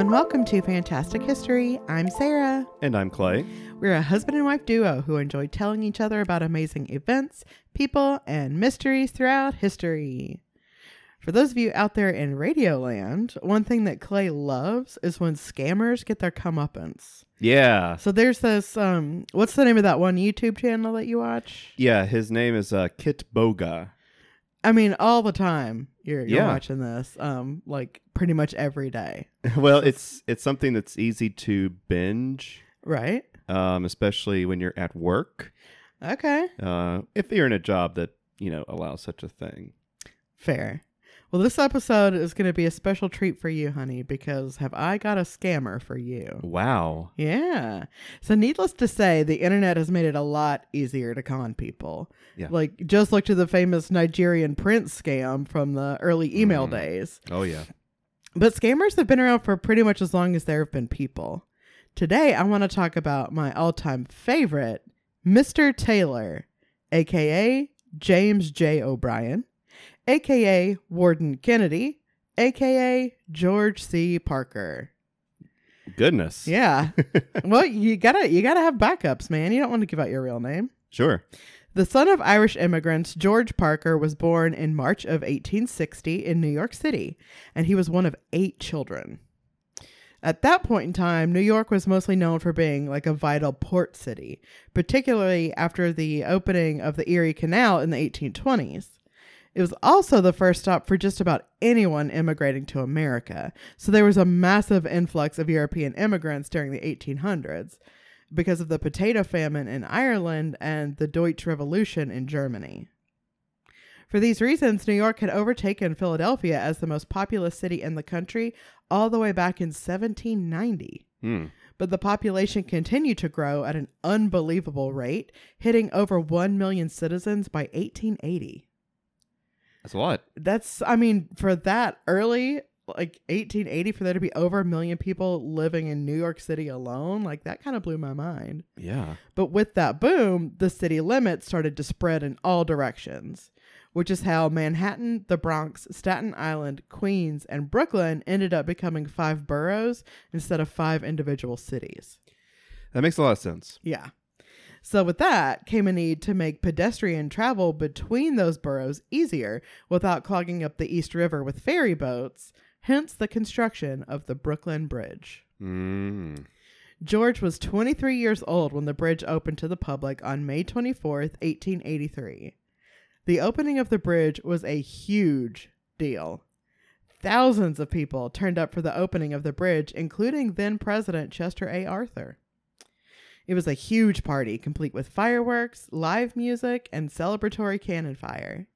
and welcome to Fantastic History. I'm Sarah. And I'm Clay. We're a husband and wife duo who enjoy telling each other about amazing events, people, and mysteries throughout history. For those of you out there in Radio Land, one thing that Clay loves is when scammers get their comeuppance. Yeah. So there's this, what's the name of that one YouTube channel that you watch? Yeah, his name is Kit Boga. I mean, all the time you're watching this, like pretty much every day. Well, it's something that's easy to binge. Right. Especially when you're at work. Okay. If you're in a job that, allows such a thing. Fair. Well, this episode is going to be a special treat for you, honey, because have I got a scammer for you? Wow. Yeah. So needless to say, the internet has made it a lot easier to con people. Yeah. Like, just look to the famous Nigerian prince scam from the early email days. Oh, yeah. But scammers have been around for pretty much as long as there have been people. Today, I want to talk about my all-time favorite, Mr. Taylor, a.k.a. James J. O'Brien, a.k.a. Warden Kennedy, a.k.a. George C. Parker. Goodness. Yeah. Well, you gotta have backups, man. You don't want to give out your real name. Sure. The son of Irish immigrants, George Parker was born in March of 1860 in New York City, and he was one of 8 children. At that point in time, New York was mostly known for being like a vital port city, particularly after the opening of the Erie Canal in the 1820s. It was also the first stop for just about anyone immigrating to America. So there was a massive influx of European immigrants during the 1800s because of the potato famine in Ireland and the Deutsche Revolution in Germany. For these reasons, New York had overtaken Philadelphia as the most populous city in the country all the way back in 1790. But the population continued to grow at an unbelievable rate, hitting over 1 million citizens by 1880. That's a lot. For that early, like 1880, for there to be over 1 million people living in New York City alone, like that kind of blew my mind. Yeah. But with that boom, the city limits started to spread in all directions, which is how Manhattan, the Bronx, Staten Island, Queens, and Brooklyn ended up becoming 5 boroughs instead of 5 individual cities. That makes a lot of sense. Yeah. So with that came a need to make pedestrian travel between those boroughs easier without clogging up the East River with ferry boats, hence the construction of the Brooklyn Bridge. George was 23 years old when the bridge opened to the public on May 24th, 1883. The opening of the bridge was a huge deal. Thousands of people turned up for the opening of the bridge, including then President Chester A. Arthur. It was a huge party, complete with fireworks, live music, and celebratory cannon fire.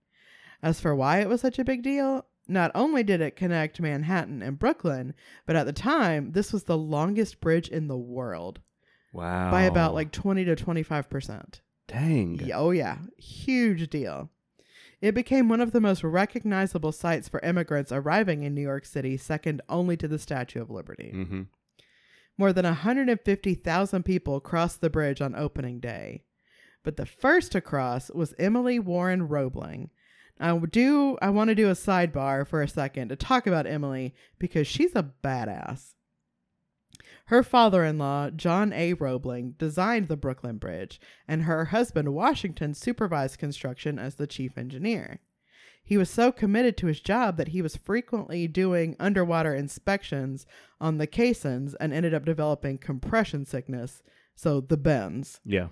As for why it was such a big deal, not only did it connect Manhattan and Brooklyn, but at the time, this was the longest bridge in the world. Wow. By about 20 to 25%. Dang. Oh, yeah. Huge deal. It became one of the most recognizable sites for immigrants arriving in New York City, second only to the Statue of Liberty. Mm-hmm. More than 150,000 people crossed the bridge on opening day. But the first to cross was Emily Warren Roebling. I want to do a sidebar for a second to talk about Emily because she's a badass. Her father-in-law, John A. Roebling, designed the Brooklyn Bridge, and her husband, Washington, supervised construction as the chief engineer. He was so committed to his job that he was frequently doing underwater inspections on the caissons and ended up developing compression sickness, so the bends. Yeah.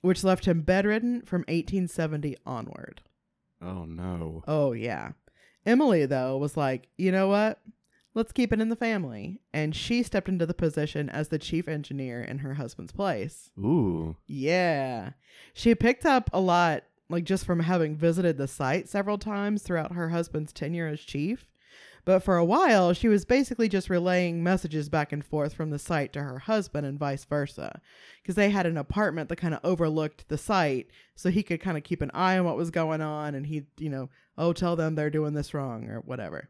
Which left him bedridden from 1870 onward. Oh, no. Oh, yeah. Emily, though, was like, you know what? Let's keep it in the family. And she stepped into the position as the chief engineer in her husband's place. Ooh. Yeah. She picked up a lot, just from having visited the site several times throughout her husband's tenure as chief. But for a while, she was basically just relaying messages back and forth from the site to her husband and vice versa, because they had an apartment that kind of overlooked the site, so he could kind of keep an eye on what was going on, and he, tell them they're doing this wrong or whatever.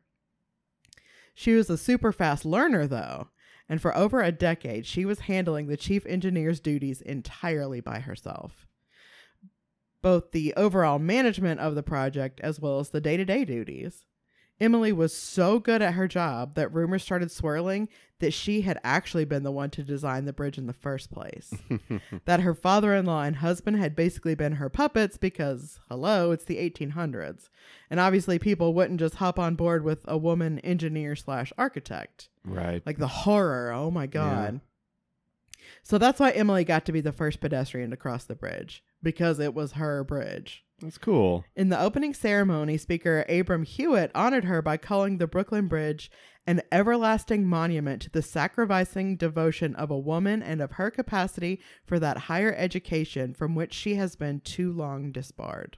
She was a super fast learner, though, and for over a decade, she was handling the chief engineer's duties entirely by herself. Both the overall management of the project as well as the day-to-day duties. Emily was so good at her job that rumors started swirling that she had actually been the one to design the bridge in the first place. That her father-in-law and husband had basically been her puppets because, hello, it's the 1800s. And obviously people wouldn't just hop on board with a woman engineer/architect. Right. Like the horror. Oh my God. Yeah. So that's why Emily got to be the first pedestrian to cross the bridge, because it was her bridge. That's cool. In the opening ceremony, Speaker Abram Hewitt honored her by calling the Brooklyn Bridge an everlasting monument to the sacrificing devotion of a woman and of her capacity for that higher education from which she has been too long disbarred.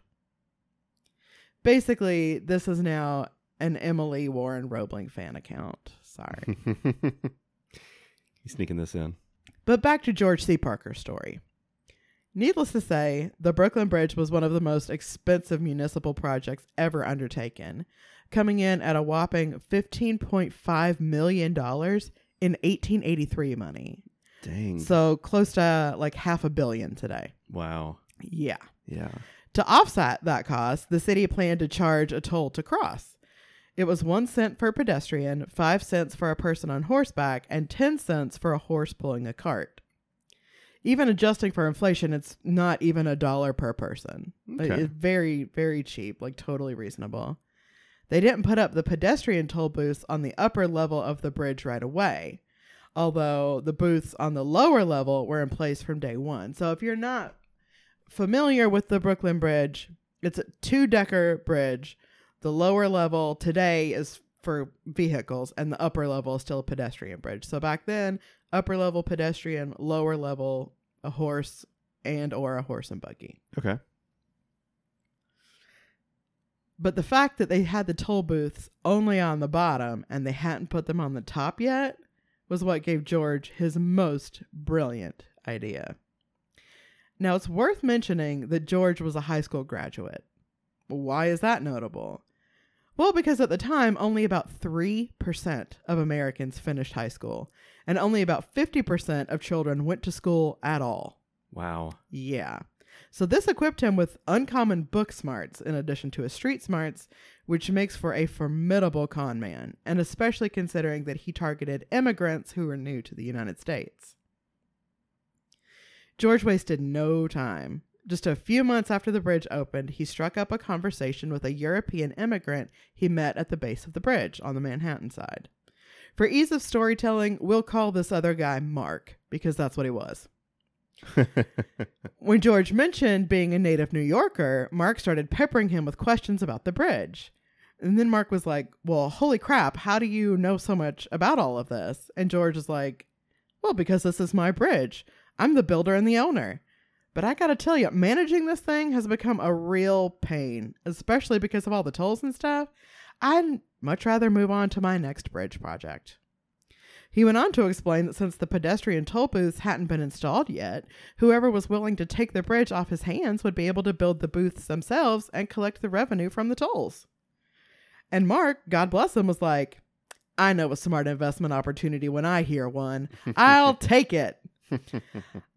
Basically, this is now an Emily Warren Roebling fan account. Sorry. He's sneaking this in. But back to George C. Parker's story. Needless to say, the Brooklyn Bridge was one of the most expensive municipal projects ever undertaken, coming in at a whopping $15.5 million in 1883 money. Dang. So close to like $500 million today. Wow. Yeah. Yeah. To offset that cost, the city planned to charge a toll to cross. It was 1 cent for a pedestrian, 5 cents for a person on horseback, and 10 cents for a horse pulling a cart. Even adjusting for inflation, it's not even $1 per person. Okay. It's very, very cheap, like totally reasonable. They didn't put up the pedestrian toll booths on the upper level of the bridge right away, although the booths on the lower level were in place from day one. So if you're not familiar with the Brooklyn Bridge, it's a 2-decker bridge. The lower level today is for vehicles, and the upper level is still a pedestrian bridge. So back then, upper level pedestrian, lower level a horse and or a horse and buggy. Okay. But the fact that they had the toll booths only on the bottom and they hadn't put them on the top yet was what gave George his most brilliant idea. Now, it's worth mentioning that George was a high school graduate. Why is that notable? Well, because at the time, only about 3% of Americans finished high school, and only about 50% of children went to school at all. Wow. Yeah. So this equipped him with uncommon book smarts in addition to his street smarts, which makes for a formidable con man, and especially considering that he targeted immigrants who were new to the United States. George wasted no time. Just a few months after the bridge opened, he struck up a conversation with a European immigrant he met at the base of the bridge on the Manhattan side. For ease of storytelling, we'll call this other guy Mark, because that's what he was. When George mentioned being a native New Yorker, Mark started peppering him with questions about the bridge. And then Mark was like, well, holy crap, how do you know so much about all of this? And George is like, well, because this is my bridge. I'm the builder and the owner. But I gotta tell you, managing this thing has become a real pain, especially because of all the tolls and stuff. I'd much rather move on to my next bridge project. He went on to explain that since the pedestrian toll booths hadn't been installed yet, whoever was willing to take the bridge off his hands would be able to build the booths themselves and collect the revenue from the tolls. And Mark, God bless him, was like, I know a smart investment opportunity when I hear one. I'll take it.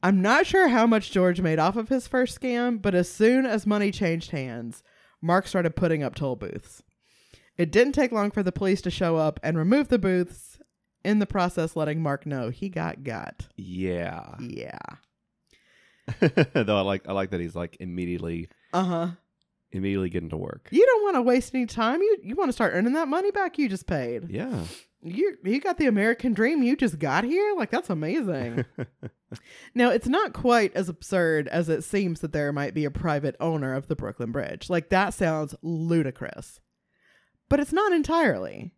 I'm not sure how much George made off of his first scam, but as soon as money changed hands, Mark started putting up toll booths. It didn't take long for the police to show up and remove the booths, in the process letting Mark know he got. Yeah. Yeah. Though I like that he's like immediately getting to work. You don't want to waste any time. You want to start earning that money back you just paid. Yeah. You got the American dream. You just got here. Like, that's amazing. Now, it's not quite as absurd as it seems that there might be a private owner of the Brooklyn Bridge. Like, that sounds ludicrous, but it's not entirely.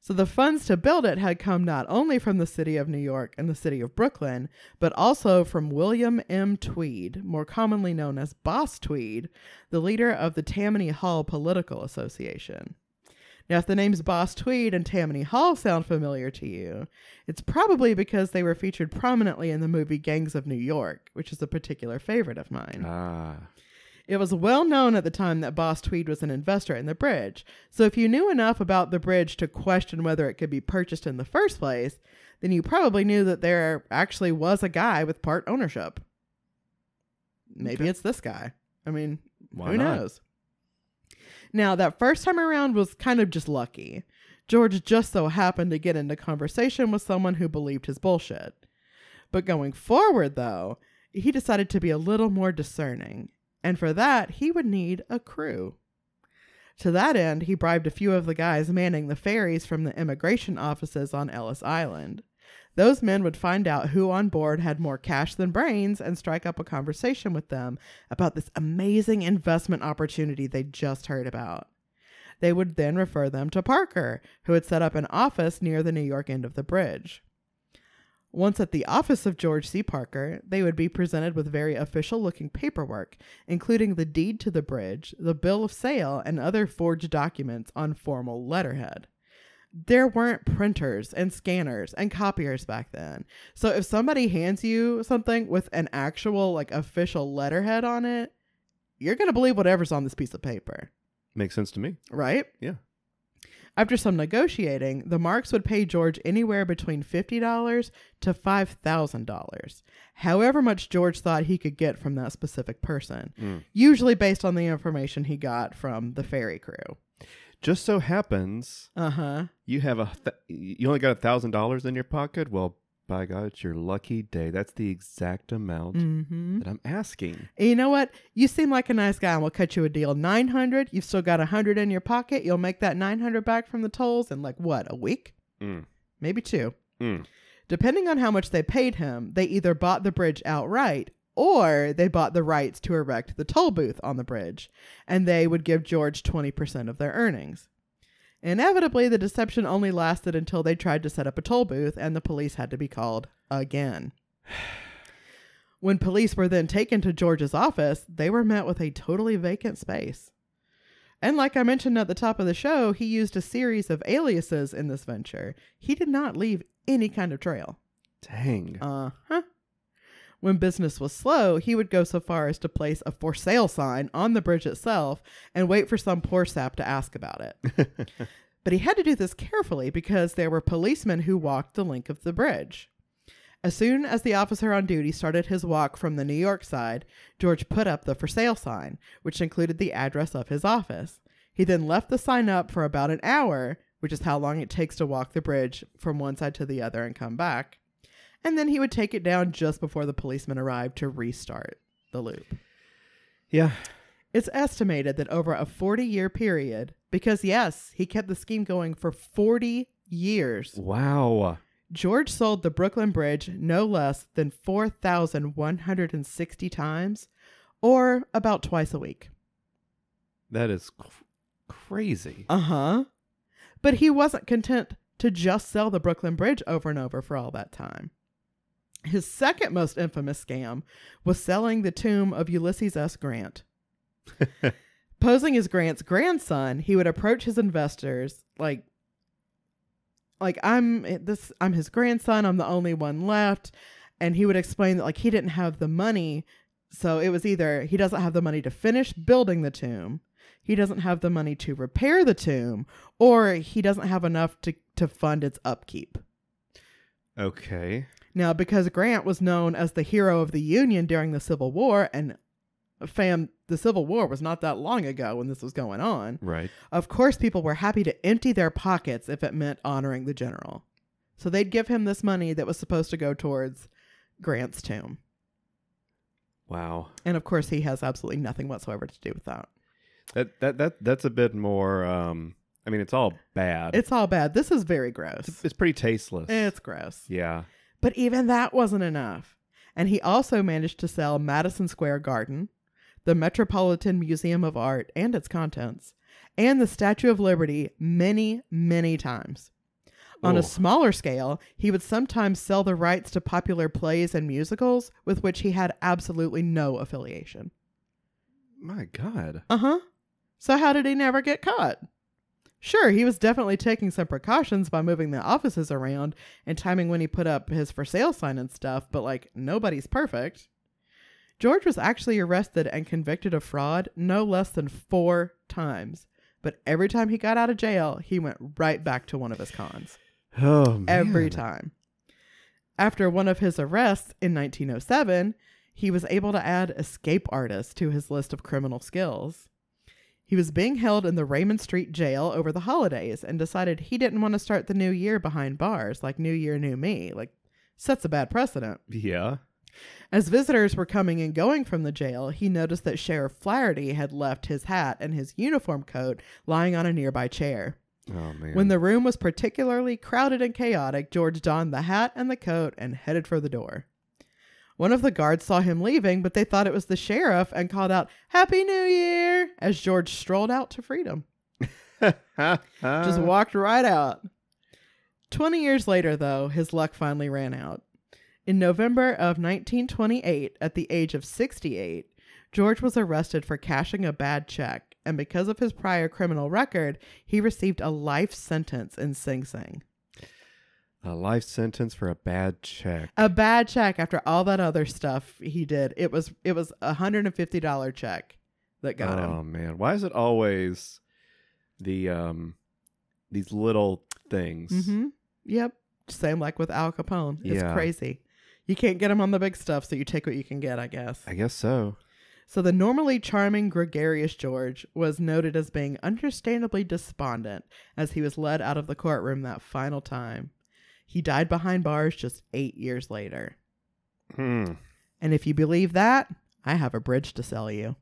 So the funds to build it had come not only from the city of New York and the city of Brooklyn, but also from William M. Tweed, more commonly known as Boss Tweed, the leader of the Tammany Hall Political Association. Now, if the names Boss Tweed and Tammany Hall sound familiar to you, it's probably because they were featured prominently in the movie Gangs of New York, which is a particular favorite of mine. Ah. It was well known at the time that Boss Tweed was an investor in the bridge. So if you knew enough about the bridge to question whether it could be purchased in the first place, then you probably knew that there actually was a guy with part ownership. Maybe it's this guy. I mean, who knows? Now, that first time around was kind of just lucky. George just so happened to get into conversation with someone who believed his bullshit. But going forward, though, he decided to be a little more discerning. And for that, he would need a crew. To that end, he bribed a few of the guys manning the ferries from the immigration offices on Ellis Island. Those men would find out who on board had more cash than brains and strike up a conversation with them about this amazing investment opportunity they just heard about. They would then refer them to Parker, who had set up an office near the New York end of the bridge. Once at the office of George C. Parker, they would be presented with very official-looking paperwork, including the deed to the bridge, the bill of sale, and other forged documents on formal letterhead. There weren't printers and scanners and copiers back then, so if somebody hands you something with an actual, official letterhead on it, you're going to believe whatever's on this piece of paper. Makes sense to me. Right? Yeah. After some negotiating, the Marks would pay George anywhere between $50 to $5,000, however much George thought he could get from that specific person, usually based on the information he got from the ferry crew. Just so happens, you have you only got $1,000 in your pocket? Well, by God, it's your lucky day. That's the exact amount that I'm asking. And you know what? You seem like a nice guy and we'll cut you a deal. $900. You've still got $100 in your pocket. You'll make that $900 back from the tolls in a week? Maybe two. Depending on how much they paid him, they either bought the bridge outright or they bought the rights to erect the toll booth on the bridge. And they would give George 20% of their earnings. Inevitably, the deception only lasted until they tried to set up a toll booth and the police had to be called again. When police were then taken to George's office, they were met with a totally vacant space. And like I mentioned at the top of the show, he used a series of aliases in this venture. He did not leave any kind of trail. Dang. When business was slow, he would go so far as to place a for sale sign on the bridge itself and wait for some poor sap to ask about it. But he had to do this carefully because there were policemen who walked the length of the bridge. As soon as the officer on duty started his walk from the New York side, George put up the for sale sign, which included the address of his office. He then left the sign up for about an hour, which is how long it takes to walk the bridge from one side to the other and come back. And then he would take it down just before the policeman arrived to restart the loop. Yeah. It's estimated that over a 40-year period, because yes, he kept the scheme going for 40 years. Wow. George sold the Brooklyn Bridge no less than 4,160 times, or about twice a week. That is crazy. But he wasn't content to just sell the Brooklyn Bridge over and over for all that time. His second most infamous scam was selling the tomb of Ulysses S. Grant. Posing as Grant's grandson, he would approach his investors like I'm his grandson. I'm the only one left. And he would explain that he didn't have the money. So it was either he doesn't have the money to finish building the tomb, he doesn't have the money to repair the tomb, or he doesn't have enough to fund its upkeep. Okay. Now, because Grant was known as the hero of the Union during the Civil War, and fam, the Civil War was not that long ago when this was going on. Right. Of course, people were happy to empty their pockets if it meant honoring the general. So they'd give him this money that was supposed to go towards Grant's tomb. Wow. And of course, he has absolutely nothing whatsoever to do with that. That's a bit more. I mean, it's all bad. It's all bad. This is very gross. It's pretty tasteless. It's gross. Yeah. But even that wasn't enough. And he also managed to sell Madison Square Garden, the Metropolitan Museum of Art and its contents, and the Statue of Liberty many, many times. On a smaller scale, he would sometimes sell the rights to popular plays and musicals with which he had absolutely no affiliation. My God. So how did he never get caught? Sure, he was definitely taking some precautions by moving the offices around and timing when he put up his for sale sign and stuff, but nobody's perfect. George was actually arrested and convicted of fraud no less than 4 times. But every time he got out of jail, he went right back to one of his cons. Oh, man. Every time. After one of his arrests in 1907, he was able to add escape artist to his list of criminal skills. He was being held in the Raymond Street Jail over the holidays and decided he didn't want to start the new year behind bars, like New Year, New Me. Like, sets a bad precedent. Yeah. As visitors were coming and going from the jail, he noticed that Sheriff Flaherty had left his hat and his uniform coat lying on a nearby chair. Oh, man. When the room was particularly crowded and chaotic, George donned the hat and the coat and headed for the door. One of the guards saw him leaving, but they thought it was the sheriff and called out, "Happy New Year," as George strolled out to freedom. Just walked right out. 20 years later, though, his luck finally ran out. In November of 1928, at the age of 68, George was arrested for cashing a bad check, and because of his prior criminal record, he received a life sentence in Sing Sing. A life sentence for a bad check. A bad check after all that other stuff he did. It was a $150 check that got him. Oh, man. Why is it always the these little things? Mm-hmm. Yep. Same like with Al Capone. It's crazy. You can't get them on the big stuff, so you take what you can get, I guess. I guess so. So the normally charming, gregarious George was noted as being understandably despondent as he was led out of the courtroom that final time. He died behind bars just 8 years later. Mm. And if you believe that, I have a bridge to sell you.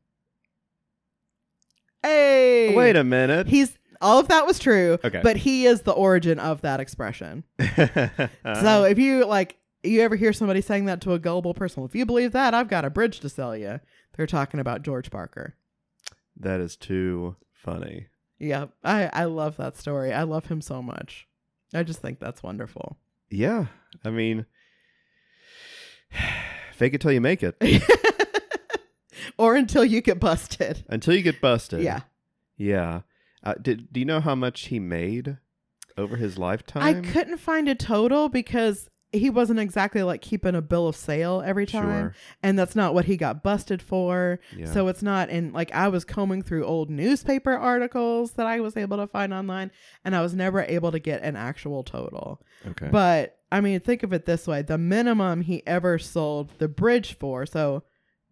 Hey! Wait a minute. All of that was true, okay, but he is the origin of that expression. So if you ever hear somebody saying that to a gullible person, if you believe that, I've got a bridge to sell you, they're talking about George Parker. That is too funny. Yeah, I love that story. I love him so much. I just think that's wonderful. Yeah. I mean, fake it till you make it. Or until you get busted. Until you get busted. Yeah. Yeah. Do you know how much he made over his lifetime? I couldn't find a total because he wasn't exactly like keeping a bill of sale every time. Sure. And that's not what he got busted for. Yeah. So it's not. And like I was combing through old newspaper articles that I was able to find online, and I was never able to get an actual total. Okay. But I mean, think of it this way. The minimum he ever sold the bridge for, so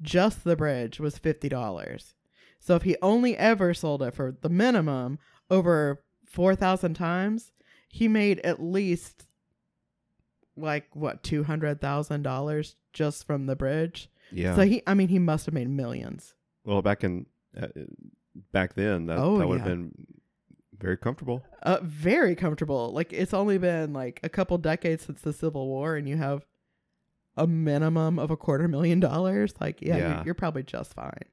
just the bridge, was $50. So if he only ever sold it for the minimum over 4,000 times, he made at least like what, $200,000 just from the bridge. Yeah. So he must have made millions. Well, back then, that would have been very comfortable. Very comfortable. Like it's only been like a couple decades since the Civil War, and you have a minimum of $250,000. Like you're probably just fine.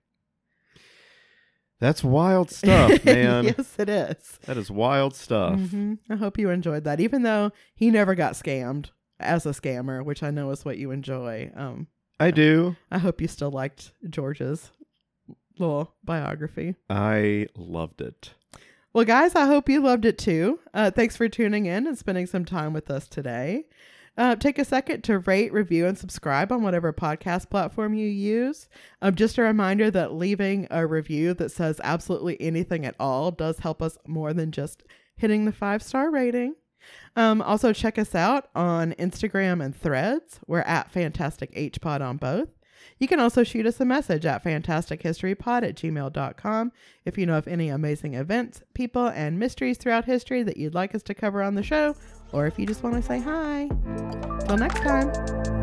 That's wild stuff, man. Yes, it is. That is wild stuff. Mm-hmm. I hope you enjoyed that. Even though he never got scammed as a scammer, which I know is what you enjoy. I do. I hope you still liked George's little biography. I loved it. Well, guys, I hope you loved it too. Thanks for tuning in and spending some time with us today. Take a second to rate, review, and subscribe on whatever podcast platform you use. Just a reminder that leaving a review that says absolutely anything at all does help us more than just hitting the 5-star rating. Also, check us out on Instagram and Threads. We're at FantasticHistoryPod on both. You can also shoot us a message at FantasticHistoryPod@gmail.com if you know of any amazing events, people, and mysteries throughout history that you'd like us to cover on the show, or if you just want to say hi. Till next time.